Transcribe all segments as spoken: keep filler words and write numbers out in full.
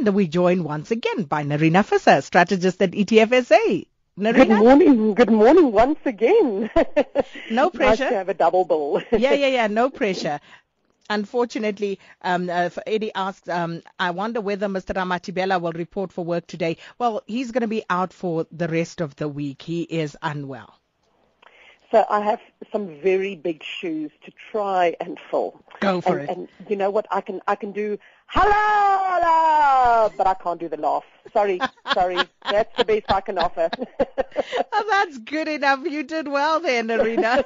And we join once again by Nerina Visser, strategist at E T F S A. Nerina? Good morning. Good morning once again. No pressure. Nice to have a double bill. yeah, yeah, yeah. No pressure. Unfortunately, um, uh, Eddie asks, um, I wonder whether Mister Ramatibela will report for work today. Well, he's going to be out for the rest of the week. He is unwell. So I have some very big shoes to try and fill. Go for and, it. And you know what? I can I can do hello, hello, but I can't do the laugh. Sorry, sorry. That's the best I can offer. Oh, that's good enough. You did well there, Nerina.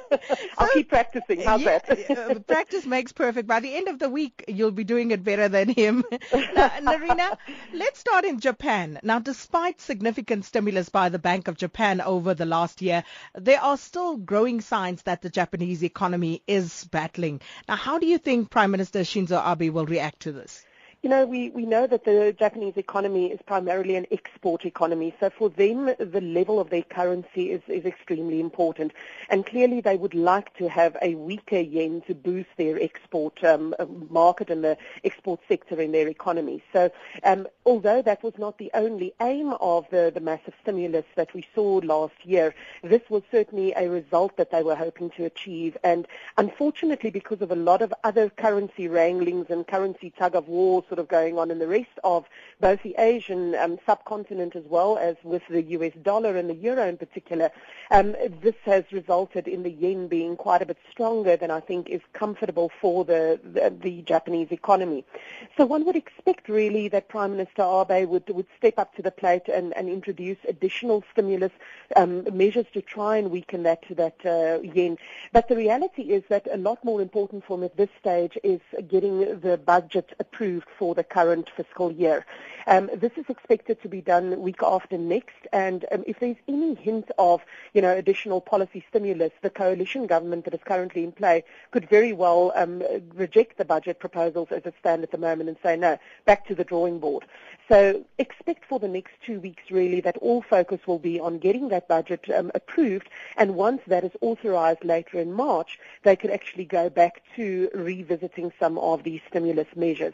I'll so, keep practicing. How's yeah, that? Practice makes perfect. By the end of the week, you'll be doing it better than him. Now, Nerina, let's start in Japan. Now, despite significant stimulus by the Bank of Japan over the last year, there are still growing signs that the Japanese economy is battling. Now, how do you think Prime Minister Shinzo Abe will react to this? You know, we, we know that the Japanese economy is primarily an export economy. So for them, the level of their currency is, is extremely important. And clearly they would like to have a weaker yen to boost their export um, market and the export sector in their economy. So um, although that was not the only aim of the, the massive stimulus that we saw last year, this was certainly a result that they were hoping to achieve. And unfortunately, because of a lot of other currency wranglings and currency tug-of-war sort of going on in the rest of both the Asian um, subcontinent as well as with the U S dollar and the euro in particular, um, this has resulted in the yen being quite a bit stronger than I think is comfortable for the, the, the Japanese economy. So one would expect really that Prime Minister Abe would, would step up to the plate and, and introduce additional stimulus um, measures to try and weaken that, that uh, yen. But the reality is that a lot more important for him at this stage is getting the budget approved for the current fiscal year. Um, this is expected to be done week after next, and um, if there's any hint of, you know, additional policy stimulus, the coalition government that is currently in play could very well um, reject the budget proposals as it stands at the moment and say, no, back to the drawing board. So expect for the next two weeks, really, that all focus will be on getting that budget um, approved, and once that is authorized later in March, they could actually go back to revisiting some of these stimulus measures.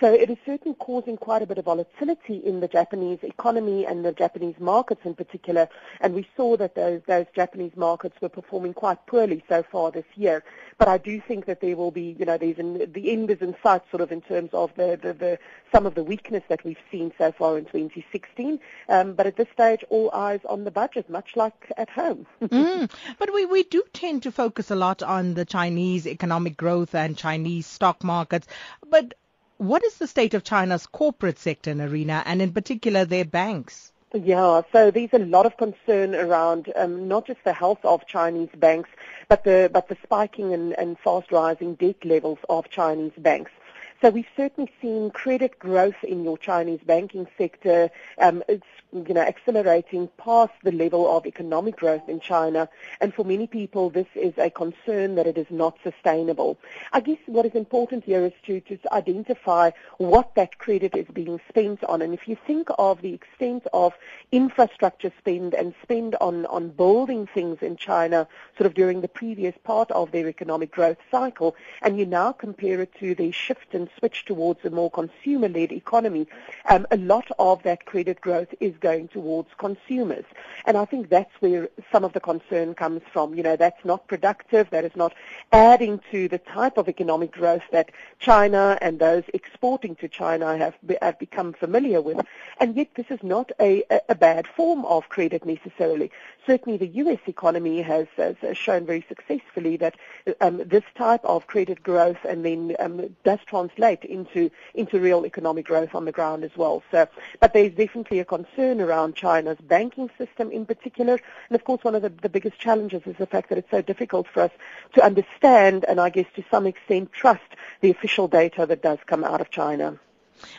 So it is certainly causing quite a bit of volatility in the Japanese economy and the Japanese markets in particular, and we saw that those, those Japanese markets were performing quite poorly so far this year. But I do think that there will be, you know, there's an, the end is in sight sort of in terms of the, the, the some of the weakness that we've seen so far in twenty sixteen. Um, but at this stage, all eyes on the budget, much like at home. mm, but we, we do tend to focus a lot on the Chinese economic growth and Chinese stock markets. But what is the state of China's corporate sector, Nerina, and in particular their banks? Yeah, so there's a lot of concern around um, not just the health of Chinese banks, but the but the spiking and, and fast-rising debt levels of Chinese banks. So we've certainly seen credit growth in your Chinese banking sector um, it's, you know, accelerating past the level of economic growth in China. And for many people, this is a concern that it is not sustainable. I guess what is important here is to, to identify what that credit is being spent on. And if you think of the extent of infrastructure spend and spend on, on building things in China sort of during the previous part of their economic growth cycle, and you now compare it to the shift in switch towards a more consumer-led economy, um, a lot of that credit growth is going towards consumers. And I think that's where some of the concern comes from. You know, that's not productive, that is not adding to the type of economic growth that China and those exporting to China have, be, have become familiar with. And yet this is not a, a bad form of credit necessarily. Certainly the U S economy has, has shown very successfully that um, this type of credit growth and then um, does translate into, into real economic growth on the ground as well. So, but there's definitely a concern around China's banking system in particular. And of course, one of the, the biggest challenges is the fact that it's so difficult for us to understand and I guess to some extent trust the official data that does come out of China.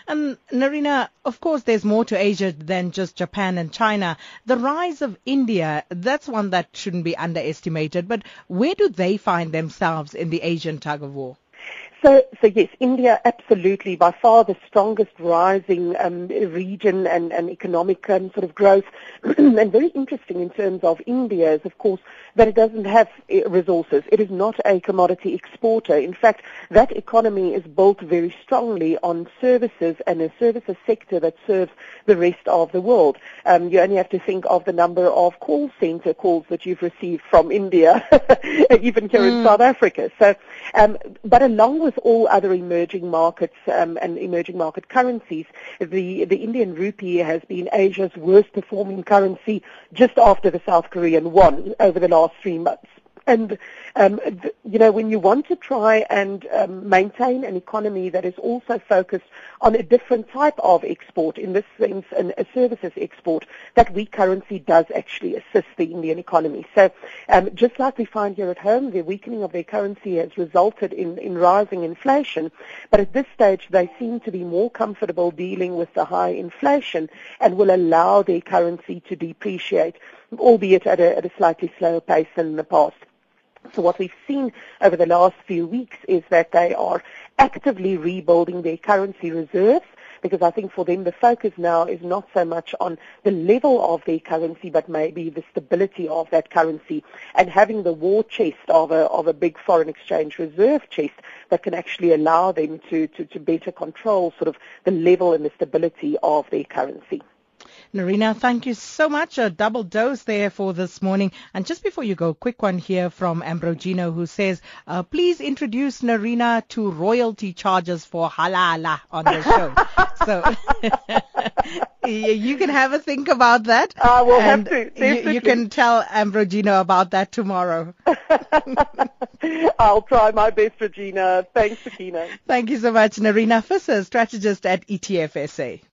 Um, Nerina, of course, there's more to Asia than just Japan and China. The rise of India, that's one that shouldn't be underestimated. But where do they find themselves in the Asian tug of war? So, so yes, India absolutely by far the strongest rising um, region and, and economic um, sort of growth, and very interesting in terms of India is, of course, that it doesn't have resources. It is not a commodity exporter. In fact, that economy is built very strongly on services and a services sector that serves the rest of the world. Um, you only have to think of the number of call center calls that you've received from India, even here mm. in South Africa. So, um, but along with all other emerging markets um, and emerging market currencies, the, the Indian rupee has been Asia's worst performing currency just after the South Korean won over the last three months. And, um, th- you know, when you want to try and um, maintain an economy that is also focused on a different type of export, in this sense, an, a services export, that weak currency does actually assist the Indian economy. So um, just like we find here at home, the weakening of their currency has resulted in, in rising inflation. But at this stage, they seem to be more comfortable dealing with the high inflation and will allow their currency to depreciate, albeit at a, at a slightly slower pace than in the past. So what we've seen over the last few weeks is that they are actively rebuilding their currency reserves, because I think for them the focus now is not so much on the level of their currency, but maybe the stability of that currency, and having the war chest of a, of a big foreign exchange reserve chest that can actually allow them to, to, to better control sort of the level and the stability of their currency. Nerina, thank you so much. A double dose there for this morning. And just before you go, quick one here from Ambrogino, who says, uh, please introduce Nerina to royalty charges for halala on the show. So you can have a think about that. I uh, will have to. You, you can tell Ambrogino about that tomorrow. I'll try my best, Regina. Thanks, Sakina. Thank you so much, Nerina Visser, strategist at E T F S A.